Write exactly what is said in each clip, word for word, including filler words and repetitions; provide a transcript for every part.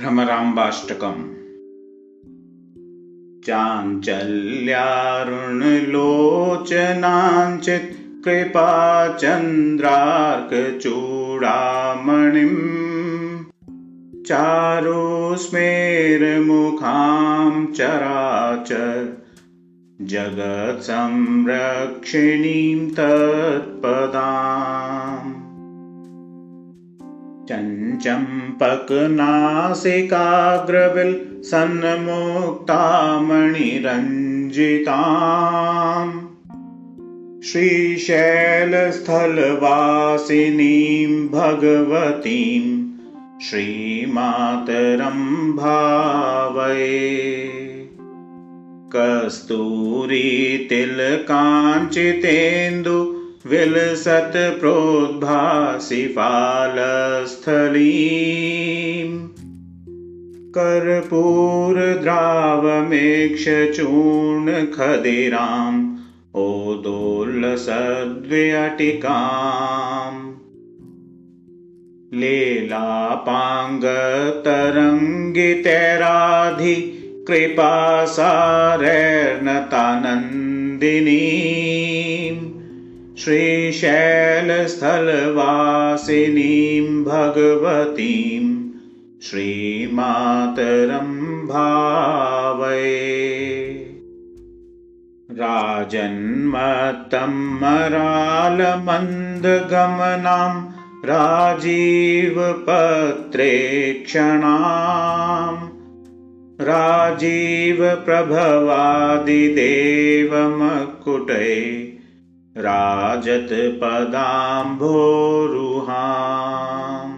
भ्रमराम्बाष्टकम्। चाञ्चल्यारुणलोचनाञ्चित कृपाचन्द्रार्कचूडामणिं चारुस्मेरमुखां चराचर जगत्संरक्षिणीं तत्पदाम्। चञ्चम्पकनासिकाग्रविल सन्मुक्तामणिरञ्जिताम् श्रीशैलस्थलवासिनीं भगवतीं श्रीमातरं भावये। कस्तूरीतिलकाञ्चितेन्दु विलसत् प्रोद्भासि फालस्थलीं कर्पूरद्रावमेक्षचूर्णखदिराम् ओदोल्लसद्व्यटिकाम्। लीलापाङ्गतरङ्गितैराधि कृपासारैर्नतानन्दिनीम् श्रीशैलस्थलवासिनीं भगवतीं श्रीमातरं भावये। राजन्मत्तं मरालमन्दगमनां राजीवपत्रेक्षणां राजीवप्रभवादिदेवमकुटे राजतपदाम्भोरुहाम्।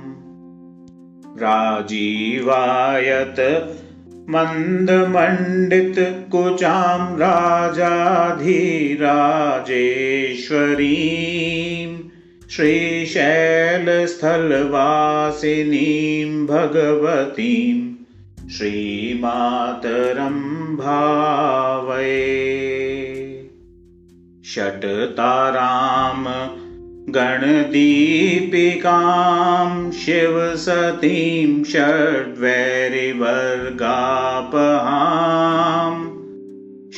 राजीवायत मंदमंडित कुचां राजाधिराजेश्वरीं श्रीशैलस्थलवासिनीं भगवतीं श्रीमातरं भावये। षट्तारां गणदीपिकां शिवसतीं षड्वैरिवर्गापहां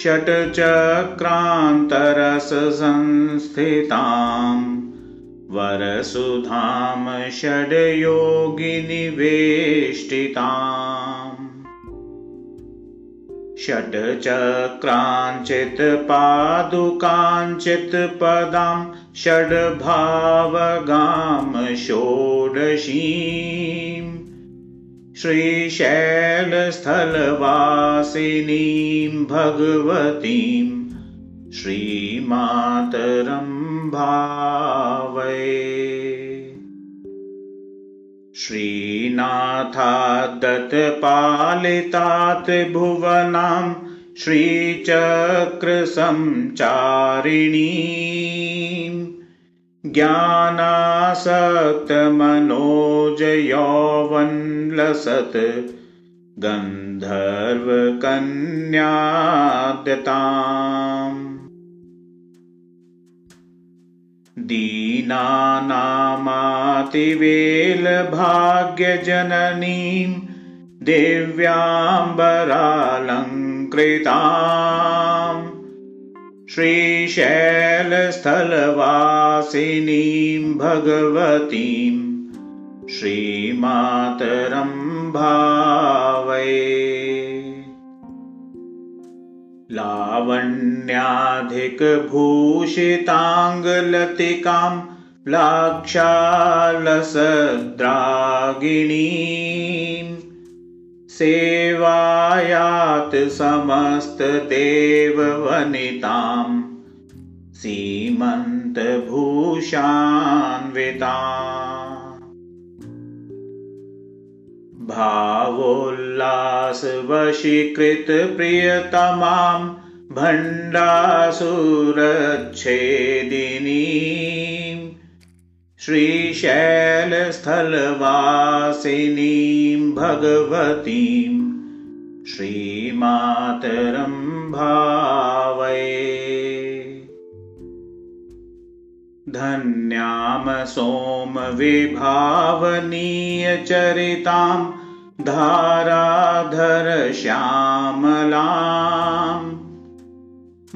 षट्चक्रान्तरसंस्थितां वरसुधां षड्योगिनिवेष्टिताम्। षट्चक्राञ्चित पादुकाञ्चित पदां षड्भावगां षोडशीं श्रीशैलस्थलवासिनीं भगवतीं श्रीमातरं भावये। श्रीनाथादत पालितात भुवनां श्रीचक्रसमचारिणीं ज्ञानासक्तमनोजयौवनलसत् गन्धर्वकन्यादताम्। दीनानामातिवेलभाग्यजननीं दिव्याम्बरालङ्कृतां श्रीशैलस्थलवासिनीं भगवतीं श्रीमातरं भावये। लावण्याधिकभूषिताङ्गलतिकां लाक्षालसद्रागिणीं सेवायात् समस्तदेववनितां सीमन्तभूषान्विताम्। भावोल्लासवशीकृत प्रियतमां भण्डासुरच्छेदिनीं श्रीशैलस्थलवासिनीं भगवतीं श्रीमातरं भावये। धन्यां सोमविभावनीयचरितां धाराधर श्यामलां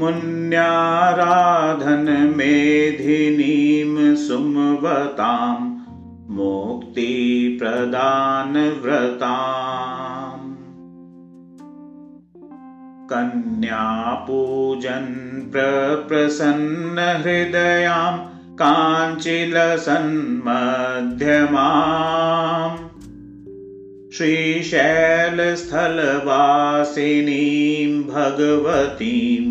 मुन्याराधन मेधिनीं सुमवतां मुक्ति प्रदान व्रतां कन्यापूजन प्रप्रसन्न हृदयां काञ्चीलसन्मध्यमां श्रीशैलस्थलवासिनीं भगवतीं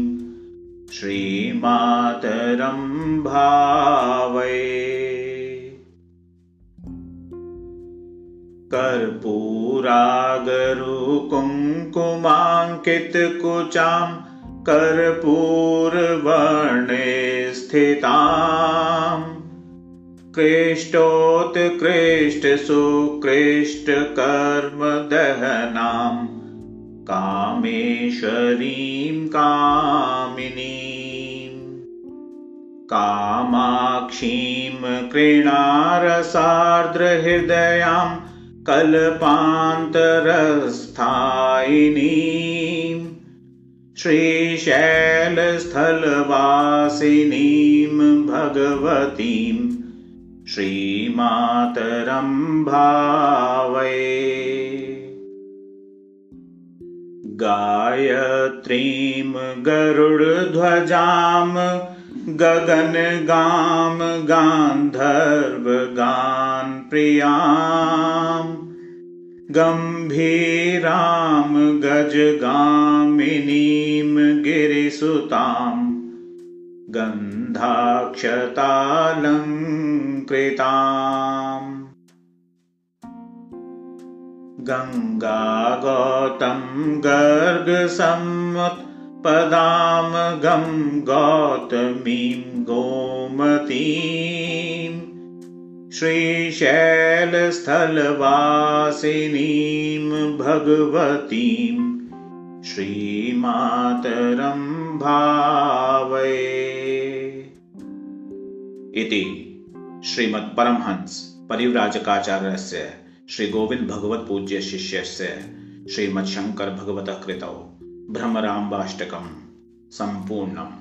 श्रीमातरं भावये। कर्पूरागरुकुङ्कुमाङ्कितकुचां कर्पूरवर्णे स्थितां कृष्टोत्कृष्टसुकृष्टकर्मदहनां कामेश्वरीं कामिनीं कामाक्षीं कृणारसार्द्रहृदयां कल्पान्तरस्थायिनीं श्रीशैलस्थलवासिनीं भगवतीं श्रीमातरं भावये। गायत्रीं गरुडध्वजां गगनगां गान्धर्वगान प्रियां गम्भीरां गजगामिनीं गिरिसुतां गन्धाक्षतालङ्कृतां गङ्गागौत्मगर्गसम्म्रुतपदां गं गौतमीं गोमतीं श्रीशैलस्थलवासिनीं भगवतीं श्रीमातरं भावये। इति श्रीमद् परमहंस परिव्राजकाचार्यस्य श्रीगोविन्दभगवत्पूज्य शिष्यस्य श्रीमच्छंकर भगवतः कृतौ भ्रमराम्बाष्टकम् सम्पूर्णम्।